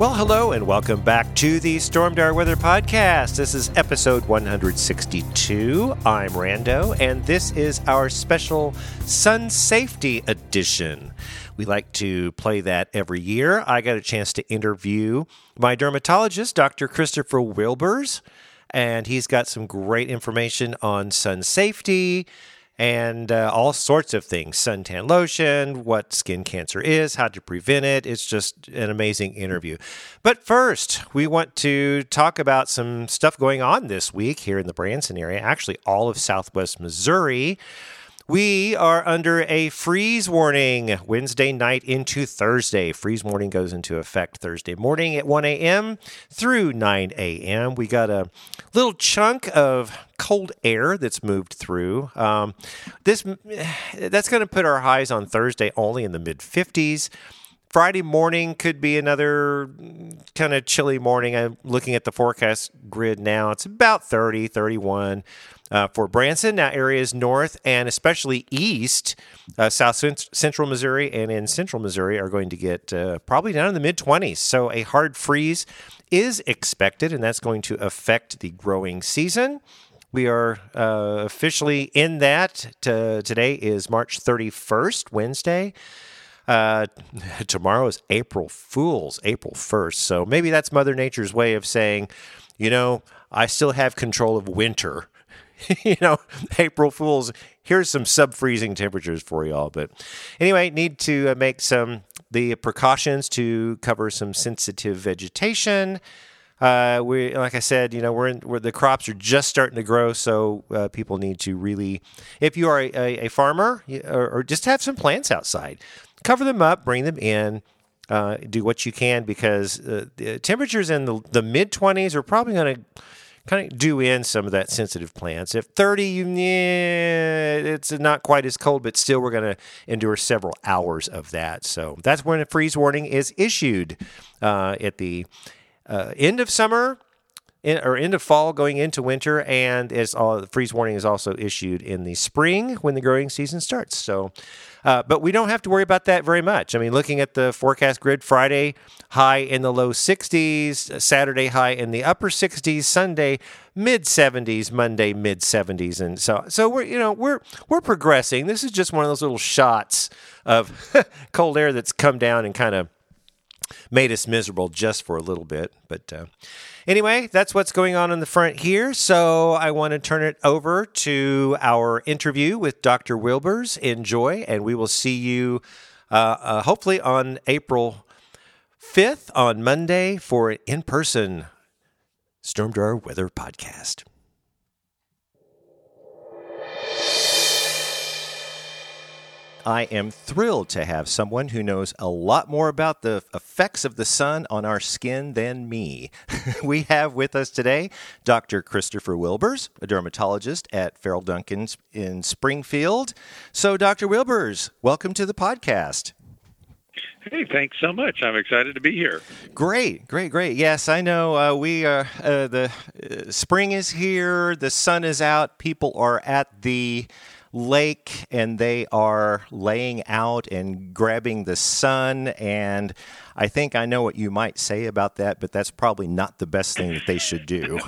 Well, hello, and welcome back to the Stormdrier Weather Podcast. This is episode 162. I'm Rando, and this is our special Sun Safety Edition. We like to play that every year. I got a chance to interview my dermatologist, Dr. Christopher Wilbers, and he's got some great information on sun safety and all sorts of things, suntan lotion, what skin cancer is, how to prevent it. It's just an amazing interview. But first, we want to talk about some stuff going on this week here in the Branson area, actually all of Southwest Missouri. We are under a freeze warning Wednesday night into Thursday. Freeze warning goes into effect Thursday morning at 1 a.m. through 9 a.m. We got a little chunk of cold air that's moved through. That's going to put our highs on Thursday only in the mid-50s. Friday morning could be another kind of chilly morning. I'm looking at the forecast grid now. It's about 30, 31. For Branson, now areas north and especially east, south central Missouri and in central Missouri are going to get probably down in the mid-20s. So a hard freeze is expected, and that's going to affect the growing season. We are officially in that. Today is March 31st, Wednesday. Tomorrow is April Fool's, April 1st. So maybe that's Mother Nature's way of saying, you know, I still have control of winter. You know, April Fools, here's some sub-freezing temperatures for y'all. But anyway, need to make the precautions to cover some sensitive vegetation. We, like I said, you know, we're the crops are just starting to grow, so people need to really, if you are a farmer or just have some plants outside, cover them up, bring them in. Do what you can because the temperatures in the mid-20s are probably going to kind of do in some of that sensitive plants. If 30, it's not quite as cold, but still we're going to endure several hours of that. So that's when a freeze warning is issued at the end of summer or end of fall going into winter. And the freeze warning is also issued in the spring when the growing season starts. So, but we don't have to worry about that very much. I mean, looking at the forecast grid, Friday high in the low 60s, Saturday high in the upper 60s, Sunday mid 70s, Monday mid 70s, and so we're progressing. This is just one of those little shots of cold air that's come down and kind of made us miserable just for a little bit. But anyway, that's what's going on the front here. So I want to turn it over to our interview with Dr. Wilbers. Enjoy, and we will see you hopefully on April 5th on Monday for an in-person Stormdrier Weather Podcast. I am thrilled to have someone who knows a lot more about the effects of the sun on our skin than me. We have with us today Dr. Christopher Wilbers, a dermatologist at Ferrell Duncan in Springfield. So, Dr. Wilbers, welcome to the podcast. Hey, thanks so much. I'm excited to be here. Great. Yes, I know we are. The spring is here. The sun is out. People are at the lake and they are laying out and grabbing the sun, and I think I know what you might say about that, but that's probably not the best thing that they should do.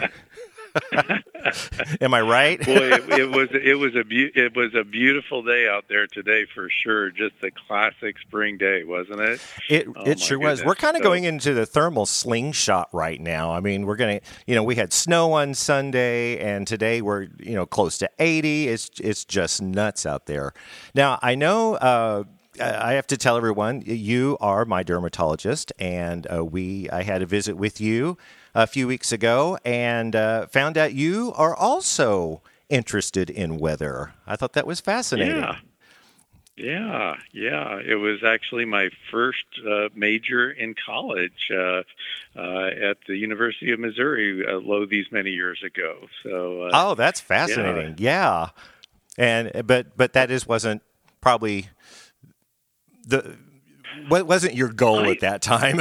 Am I right? Boy, it was a beautiful day out there today for sure. Just the classic spring day, wasn't it? It sure was. We're kind of going into the thermal slingshot right now. I mean, we're going to, we had snow on Sunday, and today we're, close to 80. It's just nuts out there. Now, I know I have to tell everyone, you are my dermatologist, and I had a visit with you a few weeks ago and found out you are also interested in weather. I thought that was fascinating. Yeah. It was actually my first major in college at the University of Missouri, these many years ago. So. Oh, that's fascinating. Yeah. And but that wasn't probably wasn't your goal at that time.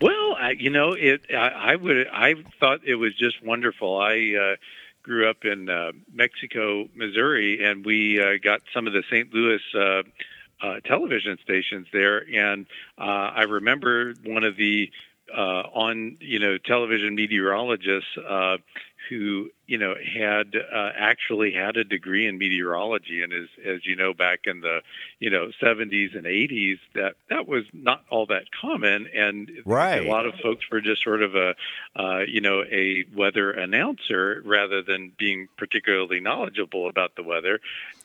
Well, I thought it was just wonderful. I grew up in Mexico, Missouri, and we got some of the St. Louis television stations there. And I remember one of the television meteorologists who had actually had a degree in meteorology, and as you know, back in the 70s and 80s, that was not all that common, and right. A lot of folks were just sort of a weather announcer rather than being particularly knowledgeable about the weather,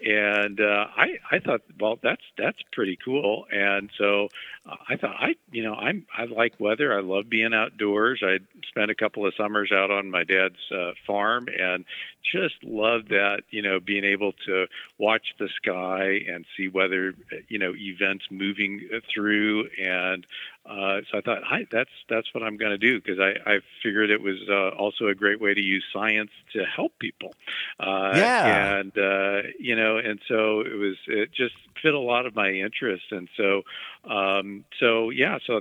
and I thought, well, that's pretty cool, and so I thought I like weather, I love being outdoors. I spent a couple of summers out on my dad's farm and just loved that, being able to watch the sky and see weather, events moving through. And so I thought, that's what I'm going to do, because I figured it was also a great way to use science to help people. And so it just fit a lot of my interests. And so, so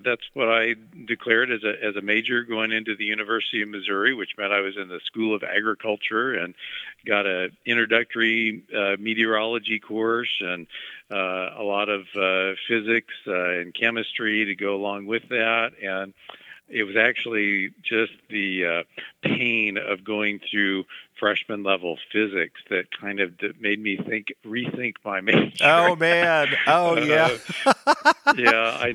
that's what I declared as a major going into the University of Missouri, which meant I was in the School of Agriculture and got an introductory meteorology course and a lot of physics and chemistry to go along with that. And it was actually just the pain of going through freshman level physics that kind of made me rethink my major. Oh man! Oh yeah. Yeah, I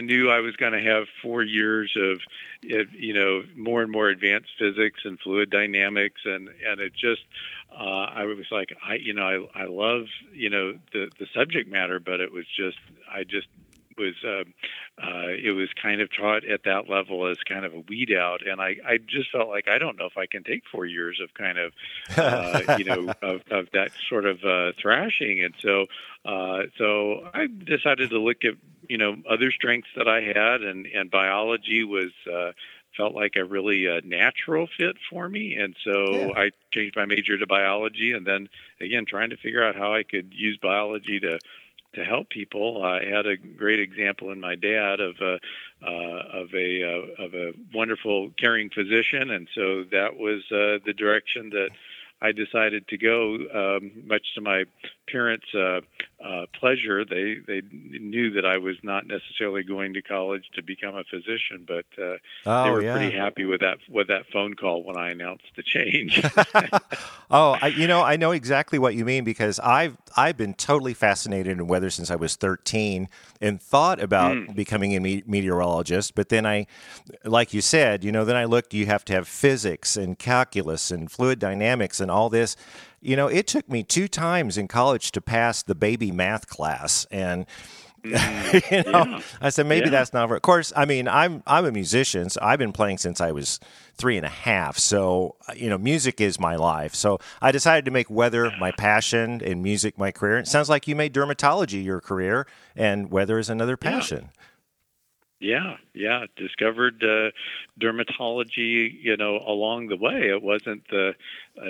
knew I was going to have 4 years of more and more advanced physics and fluid dynamics, and it just I was like I love the subject matter, but it was just it was kind of taught at that level as kind of a weed out, and I just felt like I don't know if I can take 4 years of kind of of that sort of thrashing, and so I decided to look at other strengths that I had, and biology was felt like a really natural fit for me, and so I changed my major to biology, and then again trying to figure out how I could use biology to help people. I had a great example in my dad of a wonderful caring physician, and so that was the direction that I decided to go. Much to my parents' pleasure, they knew that I was not necessarily going to college to become a physician, but they were pretty happy with that phone call when I announced the change. I know exactly what you mean, because I've been totally fascinated in weather since I was 13 and thought about becoming a meteorologist. But then I, like you said, then I looked. You have to have physics and calculus and fluid dynamics and all this. It took me 2 times in college to pass the baby math class, and I said maybe that's not right. Of course, I mean, I'm a musician, so I've been playing since I was 3 and a half. So music is my life. So I decided to make weather my passion and music my career. It sounds like you made dermatology your career, and weather is another passion. Yeah. Discovered dermatology, along the way. It wasn't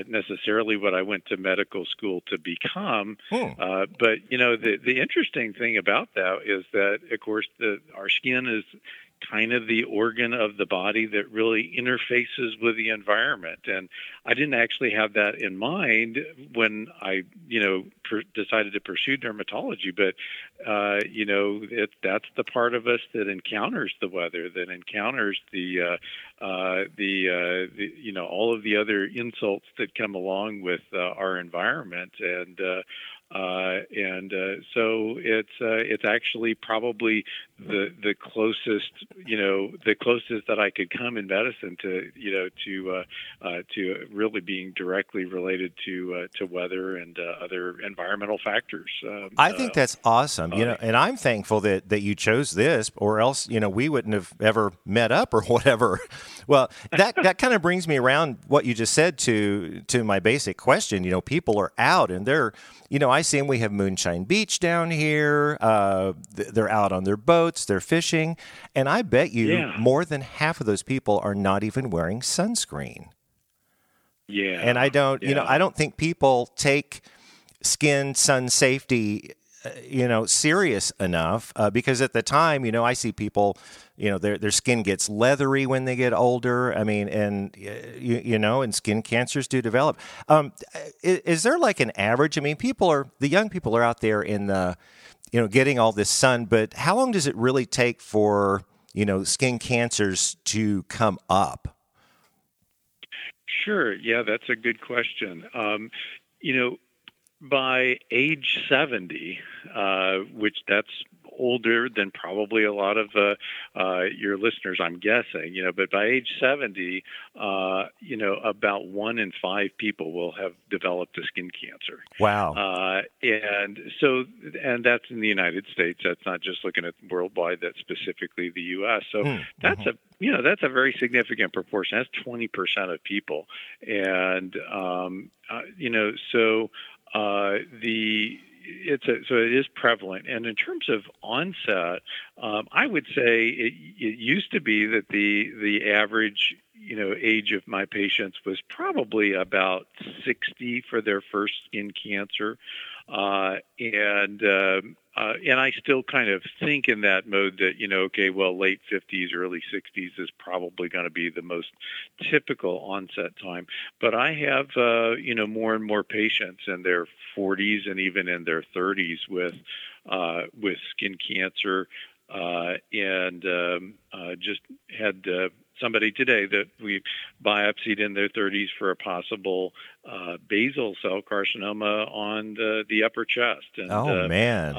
necessarily what I went to medical school to become. But, the interesting thing about that is that, of course, our skin is kind of the organ of the body that really interfaces with the environment. And I didn't actually have that in mind when I, decided to pursue dermatology, but, that's the part of us that encounters the weather, that encounters all of the other insults that come along with our environment. And, So it's actually probably the closest, the closest that I could come in medicine to really being directly related to weather and other environmental factors. I think that's awesome. And I'm thankful that you chose this, or else, we wouldn't have ever met up or whatever. Well, that kind of brings me around what you just said to my basic question. People are out and they're, I see them. We have Moonshine Beach down here. They're out on their boats. They're fishing. And I bet you more than half of those people are not even wearing sunscreen. Yeah. And I don't, I don't think people take skin, sun safety, serious enough because at the time, I see people, their skin gets leathery when they get older. I mean, and, and skin cancers do develop. Is there like an average? I mean, the young people are out there in the, getting all this sun, but how long does it really take for, skin cancers to come up? Sure. Yeah, that's a good question. By age 70, which that's older than probably a lot of your listeners, I'm guessing, but by age 70, about 1 in 5 people will have developed a skin cancer. Wow. And that's in the United States. That's not just looking at worldwide, that's specifically the U.S. So that's that's a very significant proportion. That's 20% of people. And, it is prevalent. And in terms of onset, I would say it used to be that the average age of my patients was probably about 60 for their first skin cancer, and I still kind of think in that mode that late 50s, early 60s is probably going to be the most typical onset time. But I have more and more patients in their 40s and even in their 30s with skin cancer, just had. Somebody today that we biopsied in their 30s for a possible basal cell carcinoma on the upper chest. And, man!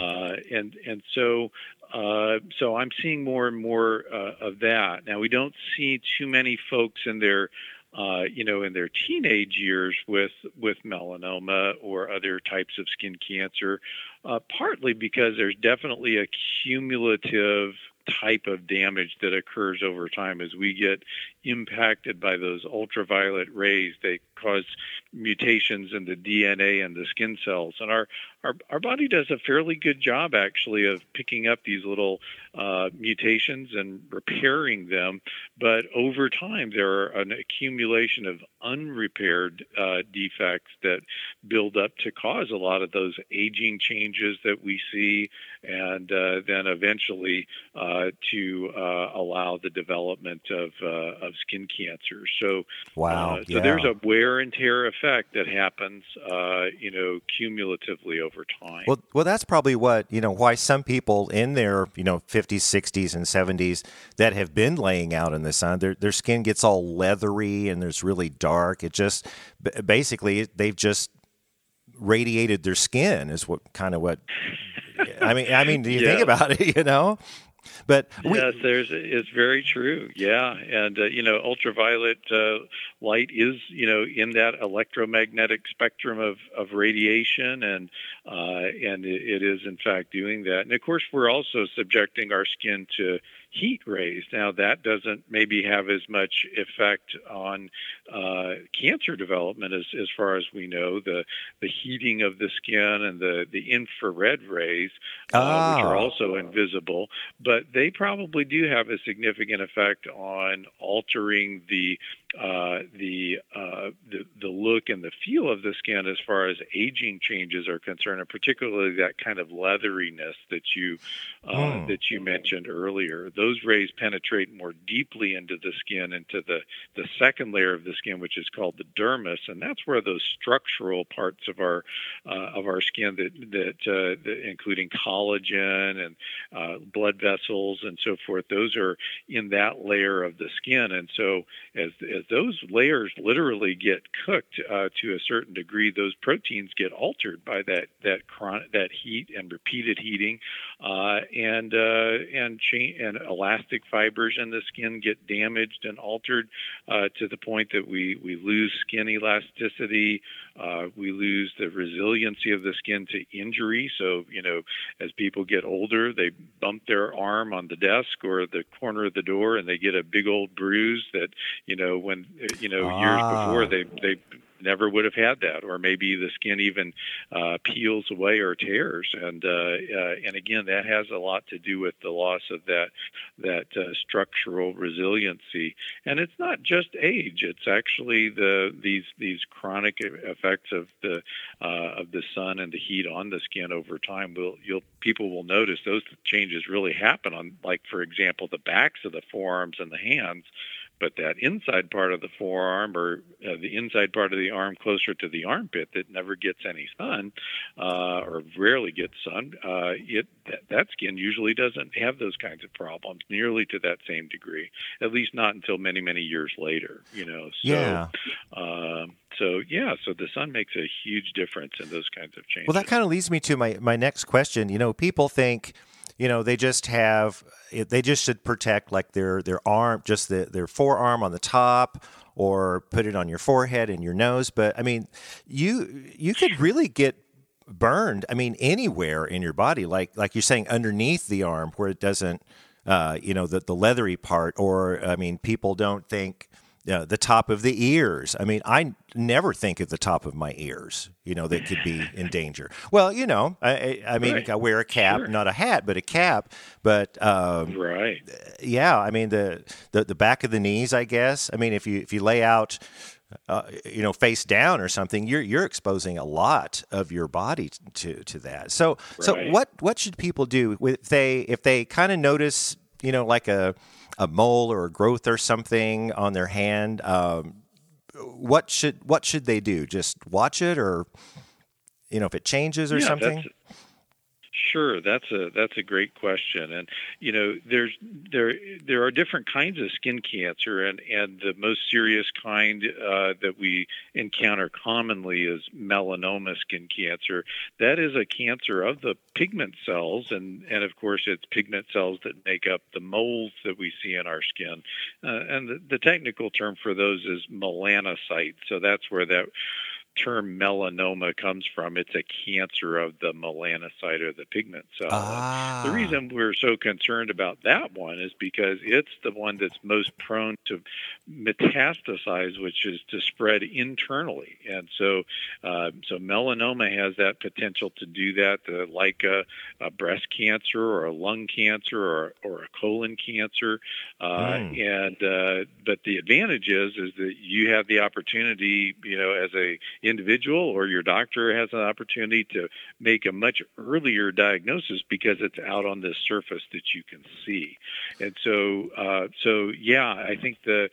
So I'm seeing more and more of that. Now we don't see too many folks in their in their teenage years with melanoma or other types of skin cancer, partly because there's definitely a cumulative type of damage that occurs over time. As we get impacted by those ultraviolet rays, they cause mutations in the DNA and the skin cells. And our body does a fairly good job, actually, of picking up these little mutations and repairing them. But over time, there are an accumulation of unrepaired defects that build up to cause a lot of those aging changes that we see, and then eventually to allow the development of skin cancer. So, wow. So there's a wear and tear effect that happens, cumulatively over time. Well, that's probably what, why some people in their, 50s, 60s, and 70s that have been laying out in the sun, their skin gets all leathery and it's really dark. It just, basically, they've just radiated their skin is what I mean, do you think about it, But yes, it's very true. Yeah, and ultraviolet light is in that electromagnetic spectrum of radiation, and it is in fact doing that. And of course, we're also subjecting our skin to heat rays. Now, that doesn't maybe have as much effect on cancer development as far as we know. The heating of the skin and the infrared rays, which are also invisible, but they probably do have a significant effect on altering the look and the feel of the skin as far as aging changes are concerned, and particularly that kind of leatheriness that you mentioned earlier. Those rays penetrate more deeply into the skin, into the second layer of the skin, which is called the dermis, and that's where those structural parts of our skin that including collagen and blood vessels and so forth, those are in that layer of the skin. And so as those layers literally get cooked to a certain degree. Those proteins get altered by that heat and repeated heating, and elastic fibers in the skin get damaged and altered to the point that we lose skin elasticity, we lose the resiliency of the skin to injury. So, as people get older, they bump their arm on the desk or the corner of the door, and they get a big old bruise that, years before they never would have had that, or maybe the skin even peels away or tears, and again, that has a lot to do with the loss of that structural resiliency. And it's not just age; it's actually these chronic effects of the sun and the heat on the skin over time. People will notice those changes really happen on, like, for example, the backs of the forearms and the hands. But that inside part of the forearm, or the inside part of the arm closer to the armpit, that never gets any sun or rarely gets sun, that skin usually doesn't have those kinds of problems nearly to that same degree, at least not until many, many years later. So the sun makes a huge difference in those kinds of changes. Well, that kind of leads me to my next question. People think, they just should protect, like, their arm, just their forearm on the top, or put it on your forehead and your nose. But I mean, you could really get burned. I mean, anywhere in your body, like you're saying, underneath the arm where it doesn't, the leathery part, or, I mean, people don't think, the top of the ears. I mean, I never think of the top of my ears, that could be in danger. Well, I mean, I wear a cap, sure, not a hat, but a cap. But, right. Yeah. I mean, the back of the knees, I guess. I mean, if you lay out, face down or something, you're exposing a lot of your body to that. So, right. So what should people do if they kind of notice, like a mole or a growth or something on their hand? What should they do? Just watch it, or, if it changes or something? Sure, that's a great question, and there are different kinds of skin cancer, and the most serious kind that we encounter commonly is melanoma skin cancer. That is a cancer of the pigment cells, and of course it's pigment cells that make up the moles that we see in our skin, and the technical term for those is melanocytes. So that's where that term melanoma comes from. It's a cancer of the melanocyte, or the pigment cell. The reason we're so concerned about that one is because it's the one that's most prone to metastasize, which is to spread internally. And so melanoma has that potential to do that, like a breast cancer or a lung cancer or a colon cancer. But the advantage is that you have the opportunity, as a individual, or your doctor has an opportunity to make a much earlier diagnosis because it's out on this surface that you can see. And so I think the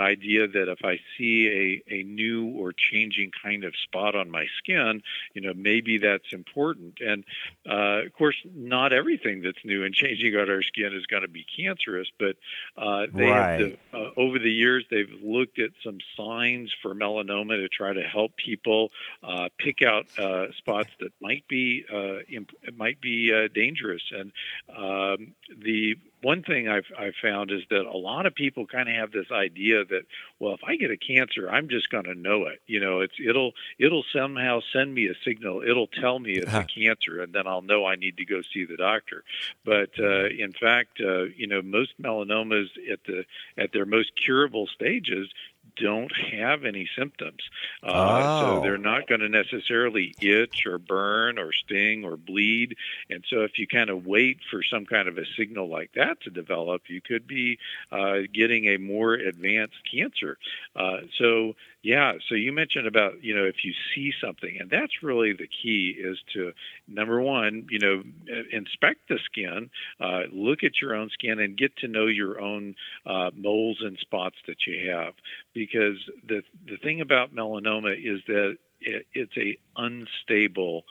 idea that if I see a new or changing kind of spot on my skin, maybe that's important. And of course, not everything that's new and changing on our skin is going to be cancerous, but over the years, they've looked at some signs for melanoma to try to help people pick out spots that might be dangerous. And the one thing I've found is that a lot of people kind of have this idea that, well, if I get a cancer, I'm just going to know it. It'll somehow send me a signal. It'll tell me it's a cancer, and then I'll know I need to go see the doctor. But in fact, most melanomas at their most curable stages don't have any symptoms. So they're not going to necessarily itch or burn or sting or bleed. And so if you kind of wait for some kind of a signal like that to develop, you could be getting a more advanced cancer. So you mentioned about, if you see something, and that's really the key, is to, number one, inspect the skin, look at your own skin, and get to know your own moles and spots that you have. Because the thing about melanoma is that it's a unstable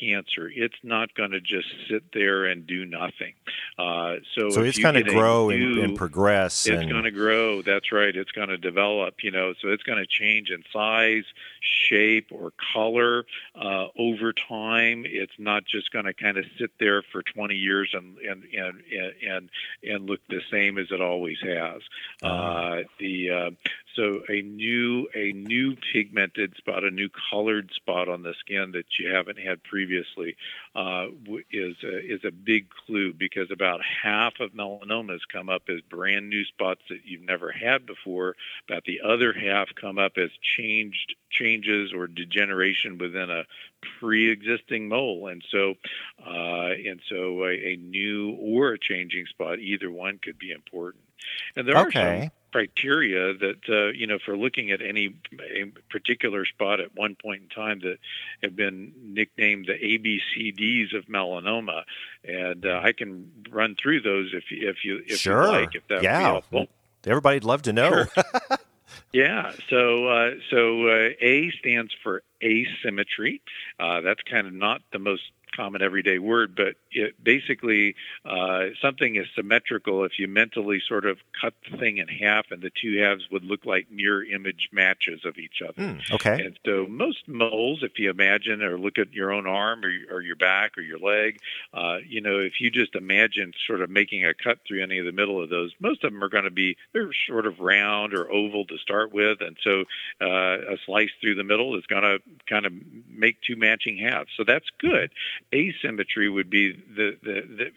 cancer. It's not going to just sit there and do nothing. So it's going to grow and progress. It's going to grow. That's right. It's going to develop, so it's going to change in size, shape, or color over time. It's not just going to kind of sit there for 20 years and look the same as it always has. So a new pigmented spot, a new colored spot on the skin that you haven't had previously is a big clue, because about half of melanomas come up as brand new spots that you've never had before. About the other half come up as changes or degeneration within a pre-existing mole, and so a new or a changing spot, either one could be important. And there are some criteria that for looking at a particular spot at one point in time that have been nicknamed the ABCDs of melanoma, and I can run through those if you like, if that would be helpful. Everybody'd love to know. Sure. Yeah. So A stands for asymmetry. That's kind of not the most common everyday word, but it basically something is symmetrical if you mentally sort of cut the thing in half, and the two halves would look like mirror image matches of each other. Okay. And so most moles, if you imagine or look at your own arm or your back or your leg, if you just imagine sort of making a cut through any of the middle of those, most of them are going to be, they're sort of round or oval to start with, and so a slice through the middle is going to kind of make two matching halves. So that's good. Asymmetry would be the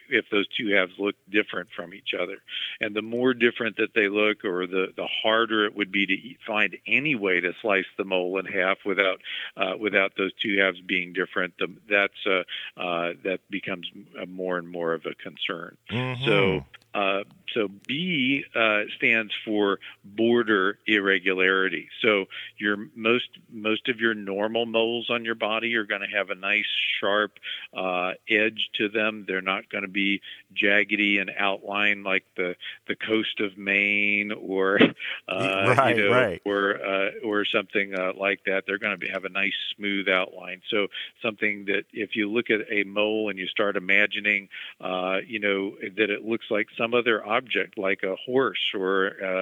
if those two halves look different from each other. And the more different that they look, or the harder it would be to find any way to slice the mole in half without those two halves being different, that becomes more and more of a concern. Mm-hmm. So B stands for border irregularity. So your most of your normal moles on your body are going to have a nice sharp edge to them. They're not going to be jaggedy and outlined like the coast of Maine or or something like that. They're going to have a nice smooth outline. So something that if you look at a mole and you start imagining, that it looks like some other object, like a horse or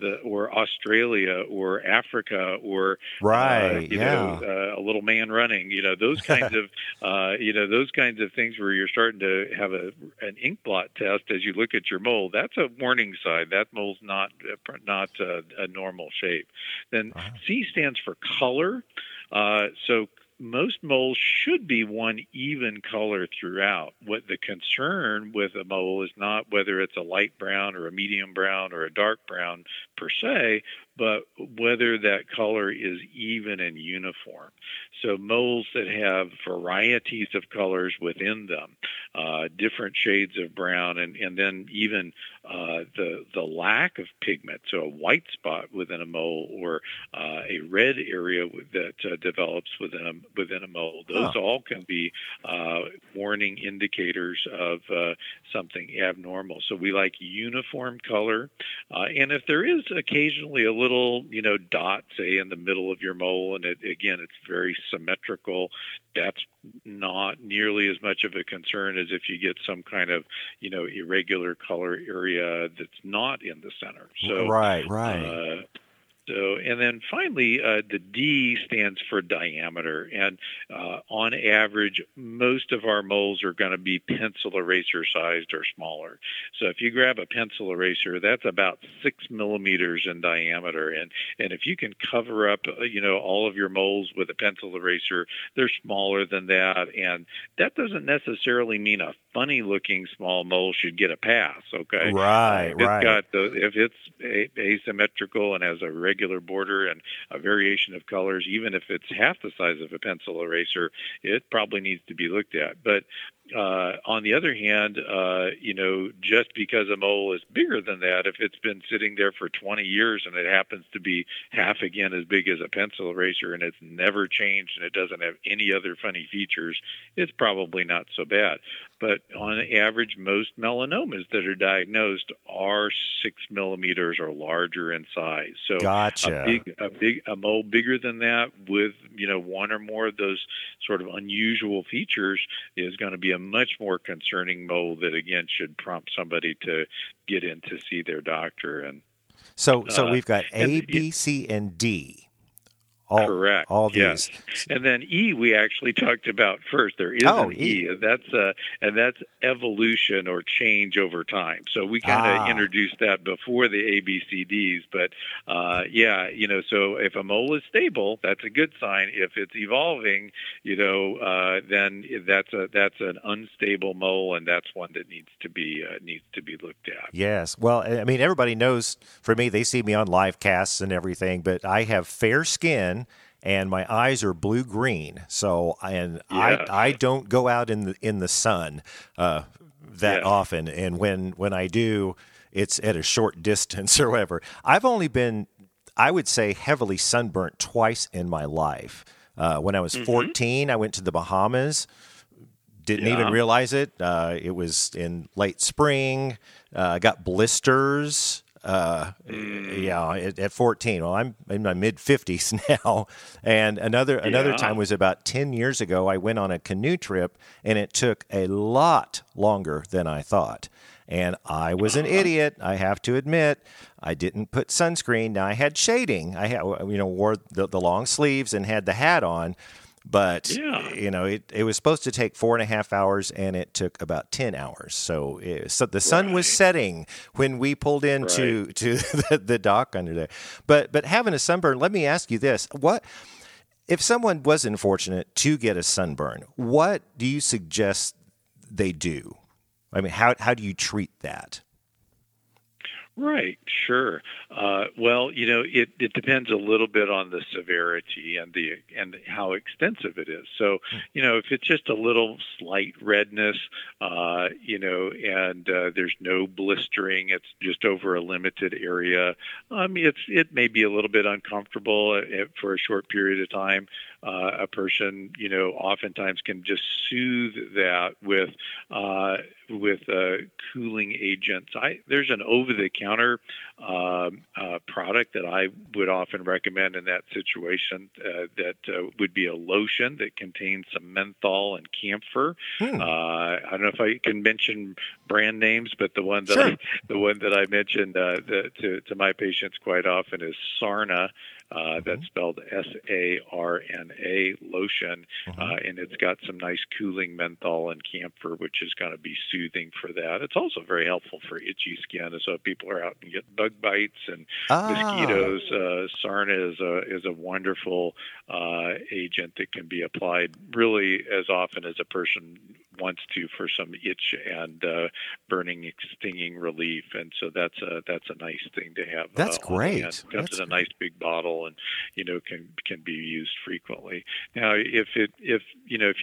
Australia or Africa or a little man running, those kinds of those kinds of things where you're starting to have an ink blot test as you look at your mole. That's a warning sign. That mole's not a normal shape. Then C stands for color. So most moles should be one even color throughout. What the concern with a mole is not whether it's a light brown or a medium brown or a dark brown per se, but whether that color is even and uniform. So moles that have varieties of colors within them, different shades of brown, and then even the lack of pigment, so a white spot within a mole or a red area that develops within a mole, those all can be warning indicators of something abnormal. So we like uniform color, and if there is occasionally a little, dot, say, in the middle of your mole, and it's very symmetrical, that's not nearly as much of a concern as if you get some kind of, irregular color area that's not in the center. So, right. And then finally, the D stands for diameter. And on average, most of our moles are going to be pencil eraser sized or smaller. So if you grab a pencil eraser, that's about 6 millimeters in diameter. And if you can cover up, all of your moles with a pencil eraser, they're smaller than that. And that doesn't necessarily mean a funny looking small mole should get a pass. Okay. Right. If it's asymmetrical and has a regular border and a variation of colors, even if it's half the size of a pencil eraser, it probably needs to be looked at. But On the other hand, just because a mole is bigger than that, if it's been sitting there for 20 years and it happens to be half again as big as a pencil eraser and it's never changed and it doesn't have any other funny features, it's probably not so bad. But on average, most melanomas that are diagnosed are 6 millimeters or larger in size. So gotcha. A mole bigger than that with, one or more of those sort of unusual features is going to be a much more concerning mole that, again, should prompt somebody to get in to see their doctor. And so we've got A, B, C, and D. Correct. All these. Yes. And then E we actually talked about first. There is an E. That's evolution or change over time. So we kind of introduced that before the ABCDs. But, so if a mole is stable, that's a good sign. If it's evolving, then that's an unstable mole, and that's one that needs to be looked at. Yes. Well, I mean, everybody knows, for me, they see me on live casts and everything, but I have fair skin. And my eyes are blue green, I don't go out in the sun that often. And when I do, it's at a short distance or whatever. I've only been, I would say, heavily sunburnt twice in my life. When I was 14, I went to the Bahamas. Didn't even realize it. It was in late spring. I got blisters. At 14. Well, I'm in my mid 50s now. And another time was about 10 years ago. I went on a canoe trip and it took a lot longer than I thought. And I was an idiot. I have to admit, I didn't put sunscreen. Now I had shading. I had, wore the long sleeves and had the hat on, but it was supposed to take 4.5 hours and it took about 10 hours. So the sun was setting when we pulled into to the dock under there. But having a sunburn, let me ask you this. What if someone was unfortunate to get a sunburn? What do you suggest they do? I mean, how do you treat that? Right, sure. It depends a little bit on the severity and how extensive it is. So, if it's just a little slight redness, and there's no blistering, it's just over a limited area. It may be a little bit uncomfortable for a short period of time. A person, oftentimes can just soothe that with cooling agents. There's an over-the-counter product that I would often recommend in that situation that would be a lotion that contains some menthol and camphor. I don't know if I can mention brand names, but the one that I mentioned to my patients quite often is Sarna. That's spelled S-A-R-N-A, lotion, and it's got some nice cooling menthol and camphor, which is going to be soothing for that. It's also very helpful for itchy skin. So if people are out and get bug bites and mosquitoes, Sarna is a wonderful agent that can be applied really as often as a person wants to for some itch and burning, stinging relief. And so that's a nice thing to have. That's great. It comes in a nice big bottle. And can be used frequently. Now, if you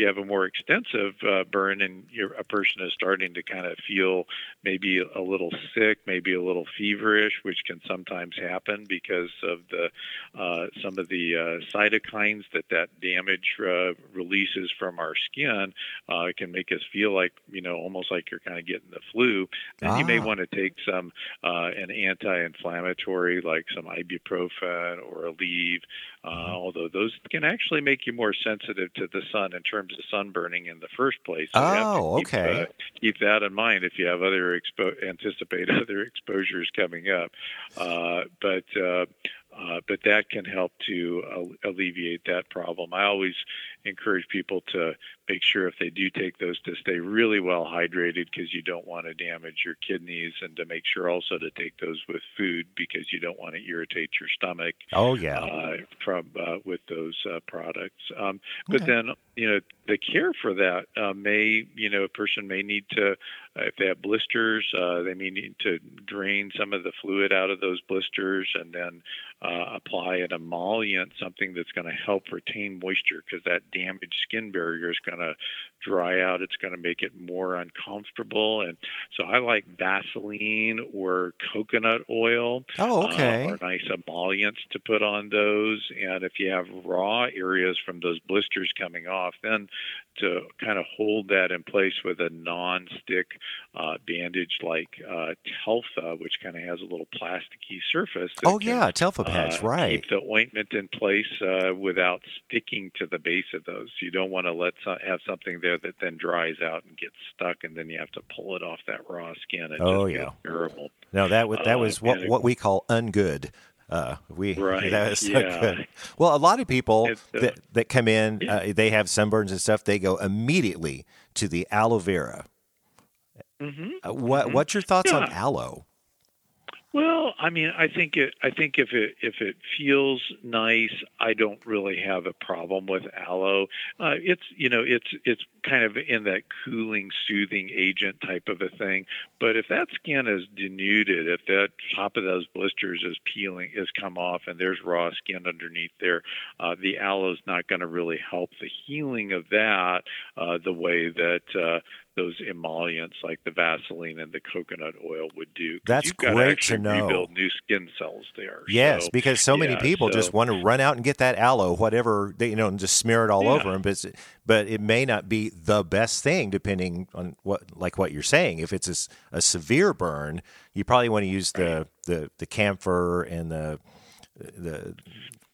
have a more extensive burn and a person is starting to kind of feel maybe a little sick, maybe a little feverish, which can sometimes happen because of some of the cytokines that damage releases from our skin, it can make us feel like almost like you're kind of getting the flu. And you may want to take some an anti-inflammatory like some ibuprofen or Aleve, although those can actually make you more sensitive to the sun in terms of sunburning in the first place. So okay. Keep that in mind if you have anticipate other exposures coming up. But that can help to alleviate that problem. I always encourage people to make sure if they do take those to stay really well hydrated because you don't want to damage your kidneys, and to make sure also to take those with food because you don't want to irritate your stomach. With those products. But then the care for that a person may need to, if they have blisters, they may need to drain some of the fluid out of those blisters, and then apply an emollient, something that's going to help retain moisture, because that damaged skin barrier is going to dry out. It's going to make it more uncomfortable. And so I like Vaseline or coconut oil. Oh, okay. Or nice emollients to put on those. And if you have raw areas from those blisters coming off, then to kind of hold that in place with a non-stick bandage like Telfa, which kind of has a little plasticky surface. Oh, yeah, Telfa patch, right. Keep the ointment in place without sticking to the base of those. You don't want to have something there that then dries out and gets stuck, and then you have to pull it off that raw skin. It's terrible. No, that was what we call ungood. Good. Well, a lot of people that come in, they have sunburns and stuff. They go immediately to the aloe vera. Mm-hmm. What's your thoughts on aloe? Well, I mean, I think if it feels nice, I don't really have a problem with aloe. It's kind of in that cooling, soothing agent type of a thing. But if that skin is denuded, if that top of those blisters is come off, and there's raw skin underneath there, the aloe is not going to really help the healing of that the way that those emollients like the Vaseline and the coconut oil would do. That's great to know. Rebuild new skin cells there. Yes, because so many people just want to run out and get that aloe, whatever, and just smear it all over them. But it may not be the best thing, depending on what you're saying. If it's a severe burn, you probably want to use the camphor and the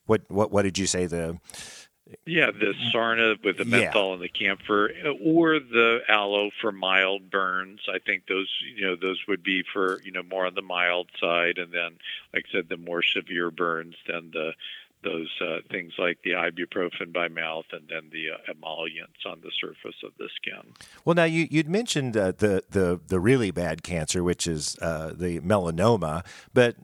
what did you say the. Yeah, the Sarna with the menthol and the camphor, or the aloe for mild burns. I think those would be for more on the mild side, and then, like I said, the more severe burns, then those things like the ibuprofen by mouth, and then the emollients on the surface of the skin. Well, now you'd mentioned the really bad cancer, which is the melanoma, but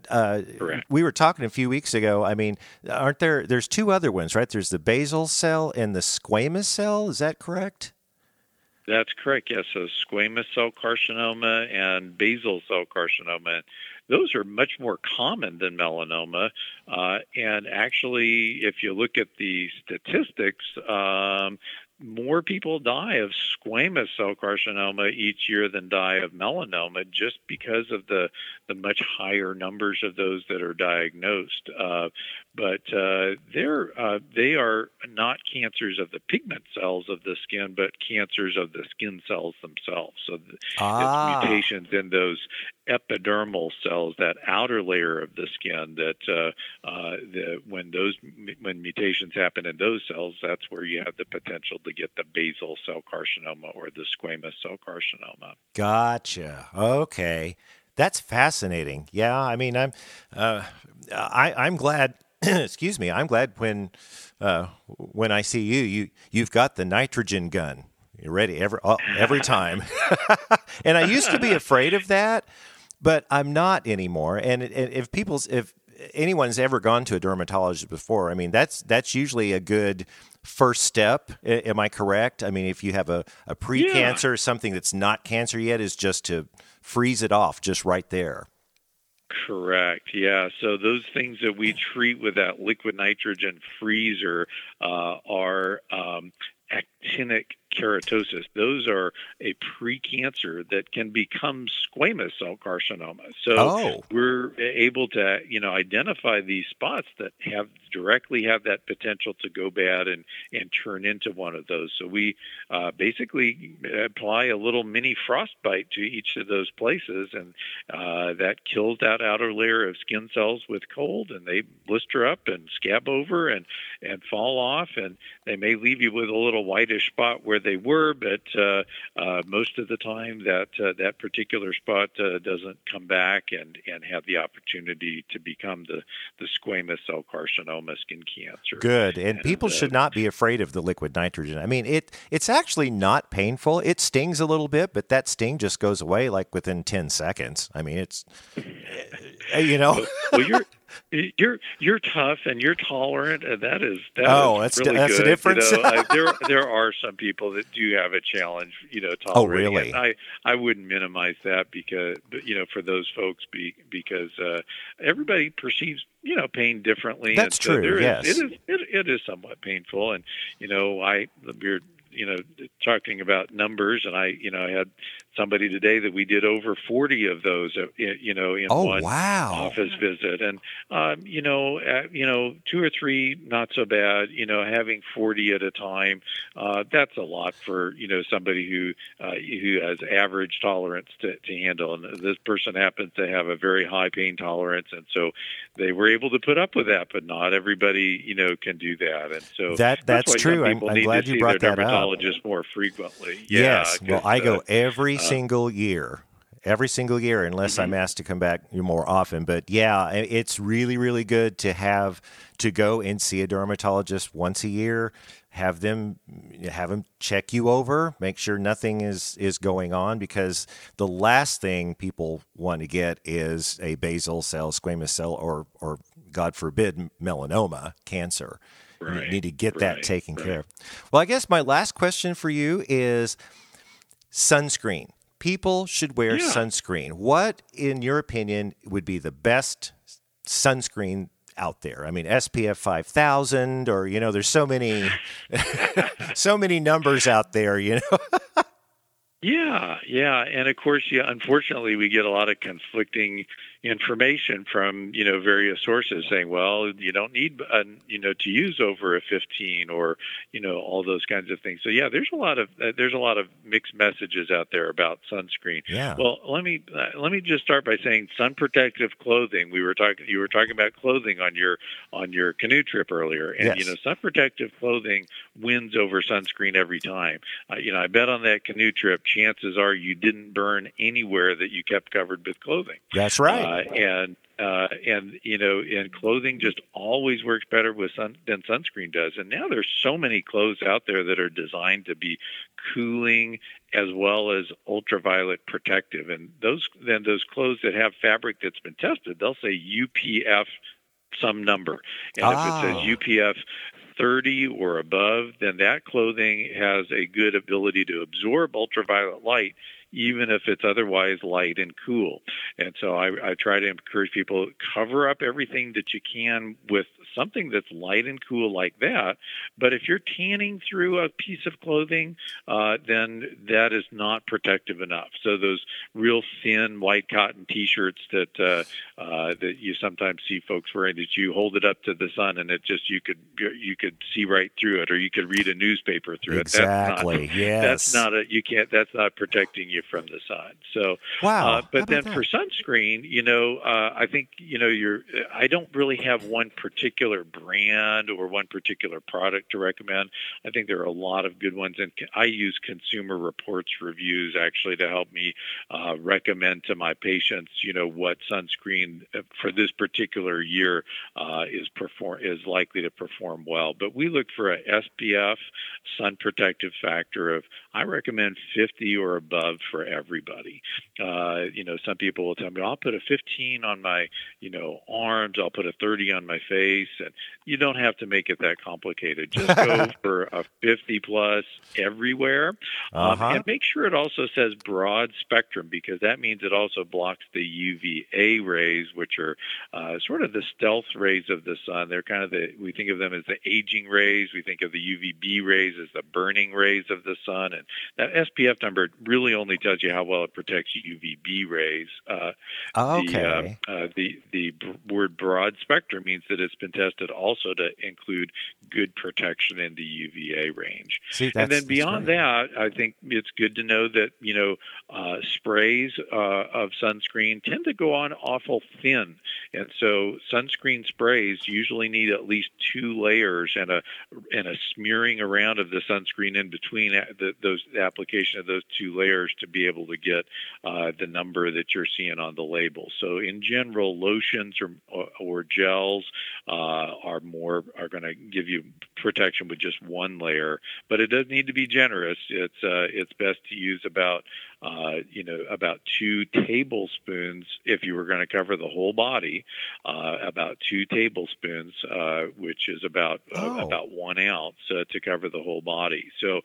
we were talking a few weeks ago. I mean, aren't there? There's two other ones, right? There's the basal cell and the squamous cell. Is that correct? That's correct. Yes, so squamous cell carcinoma and basal cell carcinoma. Those are much more common than melanoma. And actually, if you look at the statistics, more people die of squamous cell carcinoma each year than die of melanoma, just because of the much higher numbers of those that are diagnosed. But they are not cancers of the pigment cells of the skin, but cancers of the skin cells themselves. So it's mutations in those epidermal cells, that outer layer of the skin, that when mutations happen in those cells, that's where you have the potential to get the basal cell carcinoma or the squamous cell carcinoma. Gotcha. Okay. That's fascinating. Yeah, I mean, I'm glad. Excuse me. I'm glad when I see you've got the nitrogen gun. You're ready every time. And I used to be afraid of that, but I'm not anymore. And if anyone's ever gone to a dermatologist before, I mean, that's usually a good first step. Am I correct? I mean, if you have a pre-cancer, something that's not cancer yet, is just to freeze it off just right there. Correct. Yeah. So those things that we treat with that liquid nitrogen freezer are actinic keratosis. Those are a precancer that can become squamous cell carcinoma. So we're able to, identify these spots that directly have that potential to go bad and turn into one of those. So we basically apply a little mini frostbite to each of those places, and that kills that outer layer of skin cells with cold, and they blister up and scab over and fall off, and they may leave you with a little whitish spot where they were, but most of the time that particular spot doesn't come back and have the opportunity to become the squamous cell carcinoma skin cancer. Good. And people should not be afraid of the liquid nitrogen. I mean, it's actually not painful. It stings a little bit, but that sting just goes away like within 10 seconds. I mean, it's you know. Well, you're tough and you're tolerant, and that's the difference. You know, there are some people that do have a challenge, you know, tolerating. Oh, really? I wouldn't minimize that because, you know, for those folks, because everybody perceives, you know, pain differently. That's true. Yes, it is somewhat painful, and you know, we're, you know, talking about numbers, and I had somebody today that we did over 40 of those, you know, in one office visit. And, two or three, not so bad, you know, having 40 at a time, that's a lot for, you know, somebody who has average tolerance to handle. And this person happens to have a very high pain tolerance. And so they were able to put up with that, but not everybody, you know, can do that. And so that's true. I'm glad you brought that up. More frequently. Yeah, yes. Well, I go every single year, unless I'm asked to come back more often. But yeah, it's really, really good to have to go and see a dermatologist once a year, have them check you over, make sure nothing is going on, because the last thing people want to get is a basal cell, squamous cell, or God forbid, melanoma cancer. Right. You need to get that taken care of. Well, I guess my last question for you is sunscreen. People should wear sunscreen. What, in your opinion, would be the best sunscreen out there? I mean, SPF 5,000, or, you know, there's so many numbers out there, you know? Yeah. And of course, unfortunately, we get a lot of conflicting information from, you know, various sources saying, well, you don't need, you know, to use over a 15, or, you know, all those kinds of things. So yeah, there's a lot of mixed messages out there about sunscreen. Yeah. Well, let me just start by saying sun protective clothing. You were talking about clothing on your canoe trip earlier, and you know, sun protective clothing wins over sunscreen every time. You know, I bet on that canoe trip, chances are you didn't burn anywhere that you kept covered with clothing. That's right. And you know, and clothing just always works better with than sunscreen does. And now there's so many clothes out there that are designed to be cooling as well as ultraviolet protective. And those clothes that have fabric that's been tested, they'll say UPF some number. And if it says UPF 30 or above, then that clothing has a good ability to absorb ultraviolet light, even if it's otherwise light and cool. And so I try to encourage people, cover up everything that you can with something that's light and cool like that. But if you're tanning through a piece of clothing, then that is not protective enough. So those real thin white cotton T-shirts that you sometimes see folks wearing, that you hold it up to the sun and it just you could see right through it, or you could read a newspaper through it. Exactly. Yes. That's not protecting you from the sun. So, but then for sunscreen, you know, I think, you know, I don't really have one particular brand or one particular product to recommend. I think there are a lot of good ones, and I use Consumer Reports reviews actually to help me recommend to my patients, you know, what sunscreen for this particular year is likely to perform well. But we look for a SPF, sun protective factor of, I recommend 50 or above for everybody. You know, some people will tell me, I'll put a 15 on my, you know, arms, I'll put a 30 on my face, and you don't have to make it that complicated. Just go for a 50 plus everywhere. And make sure it also says broad spectrum, because that means it also blocks the UVA rays, which are sort of the stealth rays of the sun. They're kind of we think of them as the aging rays. We think of the UVB rays as the burning rays of the sun. And that SPF number really only tells you how well it protects UVB rays. Okay. The word broad spectrum means that it's been tested also to include good protection in the UVA range. And then beyond that, I think it's good to know that, you know, sprays of sunscreen tend to go on awful thin. And so sunscreen sprays usually need at least two layers and a smearing around of the sunscreen in between the application of those two layers to be able to get the number that you're seeing on the label. So in general, lotions or gels are going to give you protection with just one layer, but it does need to be generous. It's best to use about about 2 tablespoons, if you were going to cover the whole body, about 2 tablespoons, which is about 1 ounce to cover the whole body. So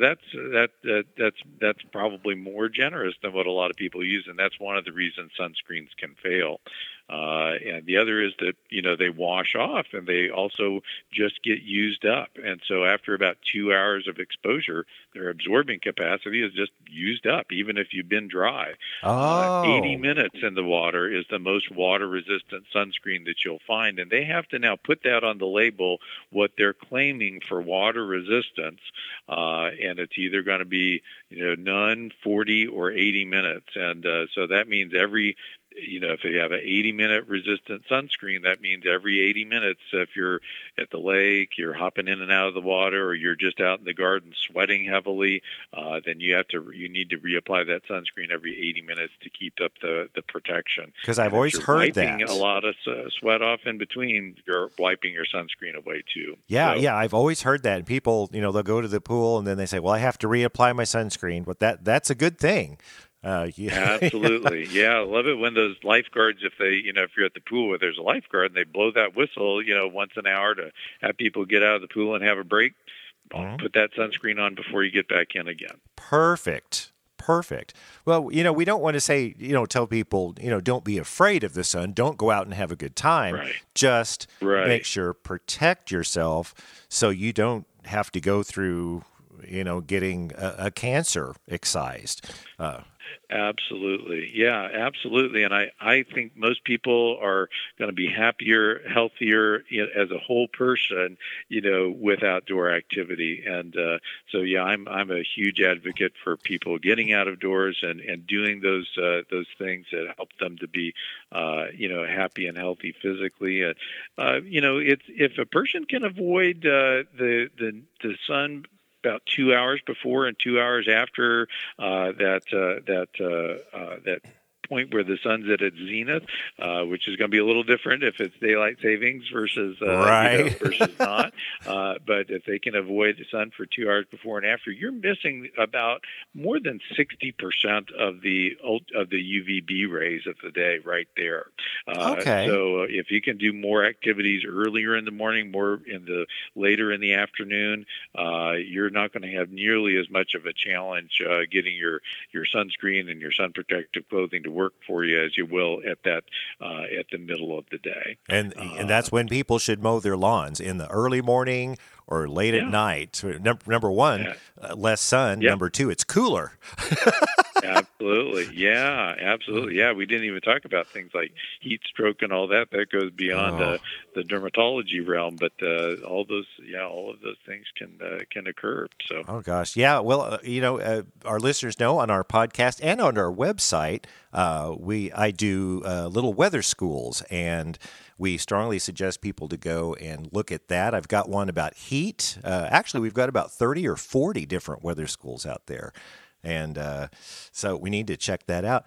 that's probably more generous than what a lot of people use, and that's one of the reasons sunscreens can fail. And the other is that, they wash off and they also just get used up. And so after about 2 hours of exposure, their absorbing capacity is just used up, even if you've been dry. 80 minutes in the water is the most water-resistant sunscreen that you'll find. And they have to now put that on the label, what they're claiming for water resistance. And it's either going to be, none, 40, or 80 minutes. And so that means if you have an 80-minute resistant sunscreen, that means every 80 minutes, if you're at the lake, you're hopping in and out of the water, or you're just out in the garden sweating heavily, then you need to reapply that sunscreen every 80 minutes to keep up the protection. Because I've always heard that a lot of sweat off in between, you're wiping your sunscreen away too. Yeah, so, I've always heard that. People, they'll go to the pool and then they say, "Well, I have to reapply my sunscreen," but that's a good thing. Yeah. Absolutely. Yeah. I love it when those lifeguards, if you're at the pool where there's a lifeguard and they blow that whistle, once an hour to have people get out of the pool and have a break, put that sunscreen on before you get back in again. Perfect. Well, we don't want to say, tell people, don't be afraid of the sun. Don't go out and have a good time. Right. Just make sure, protect yourself so you don't have to go through, getting a cancer excised. Absolutely. Yeah, absolutely. And I think most people are going to be happier, healthier as a whole person, with outdoor activity. And I'm a huge advocate for people getting out of doors and doing those things that help them to be, happy and healthy physically. And, if a person can avoid the sun about 2 hours before and 2 hours after that point where the sun's at its zenith, which is going to be a little different if it's daylight savings versus versus not. But if they can avoid the sun for 2 hours before and after, you're missing about more than 60% of the UVB rays of the day right there. Okay. So if you can do more activities earlier in the morning, more later in the afternoon, you're not going to have nearly as much of a challenge getting your sunscreen and your sun protective clothing to work for you as you will at that at the middle of the day. And that's when people should mow their lawns, in the early morning or late at night. Number one, less sun. Yep. Number two, it's cooler. Absolutely. Yeah, absolutely. Yeah, we didn't even talk about things like heat stroke and all that. That goes beyond the dermatology realm, but all of those things can occur. So. Oh, gosh. Yeah, well, our listeners know on our podcast and on our website, I do little weather schools, and we strongly suggest people to go and look at that. I've got one about heat. Actually, we've got about 30 or 40 different weather schools out there. And so we need to check that out.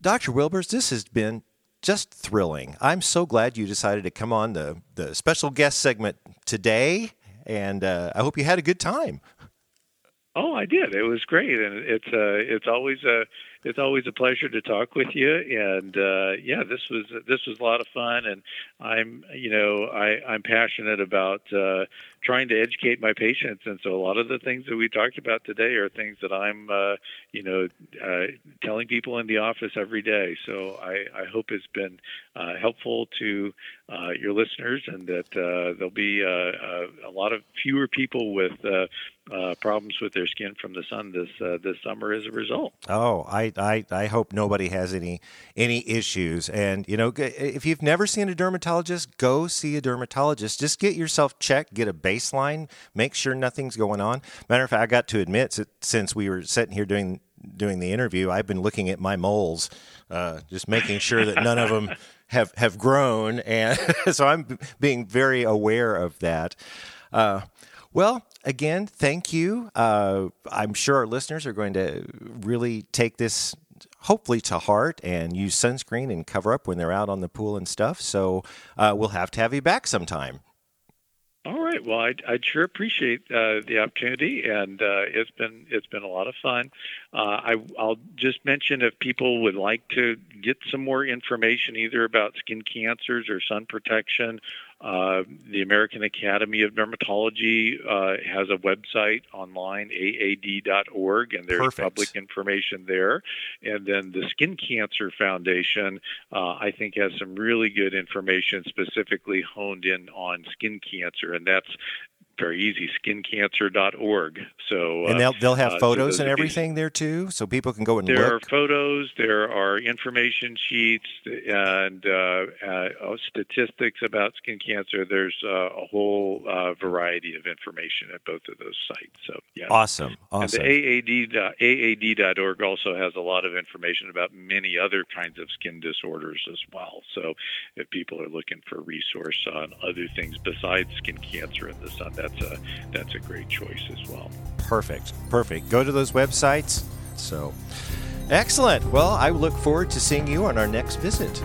Dr. Wilbers, this has been just thrilling. I'm so glad you decided to come on the special guest segment today, and I hope you had a good time. Oh, I did. It was great, and it's always a pleasure to talk with you. And this was a lot of fun. And I'm passionate about trying to educate my patients. And so a lot of the things that we talked about today are things that I'm telling people in the office every day. So I hope it's been helpful to your listeners, and that there'll be a lot of fewer people with problems with their skin from the sun this summer as a result. Oh, I hope nobody has any issues. And if you've never seen a dermatologist, go see a dermatologist. Just get yourself checked, get a baseline, make sure nothing's going on. Matter of fact, I got to admit, since we were sitting here doing the interview, I've been looking at my moles, just making sure that none of them have grown, and so I'm being very aware of that. Well, again, thank you. I'm sure our listeners are going to really take this, hopefully, to heart and use sunscreen and cover up when they're out on the pool and stuff. So we'll have to have you back sometime. All right. right. Well, I'd sure appreciate the opportunity, and it's been a lot of fun. I'll just mention, if people would like to get some more information either about skin cancers or sun protection, the American Academy of Dermatology has a website online, aad.org, and there's public information there. And then the Skin Cancer Foundation, I think, has some really good information specifically honed in on skin cancer, and that's very easy, skincancer.org. So, and they'll have photos and everything there, too, so people can go and look. There are photos, there are information sheets, and statistics about skin cancer. There's a whole variety of information at both of those sites. So, yeah. Awesome. And the AAD.org also has a lot of information about many other kinds of skin disorders as well. So if people are looking for resource on other things besides skin cancer in the sun, that's a great choice as well. Perfect. Go to those websites. So, excellent. Well, I look forward to seeing you on our next visit.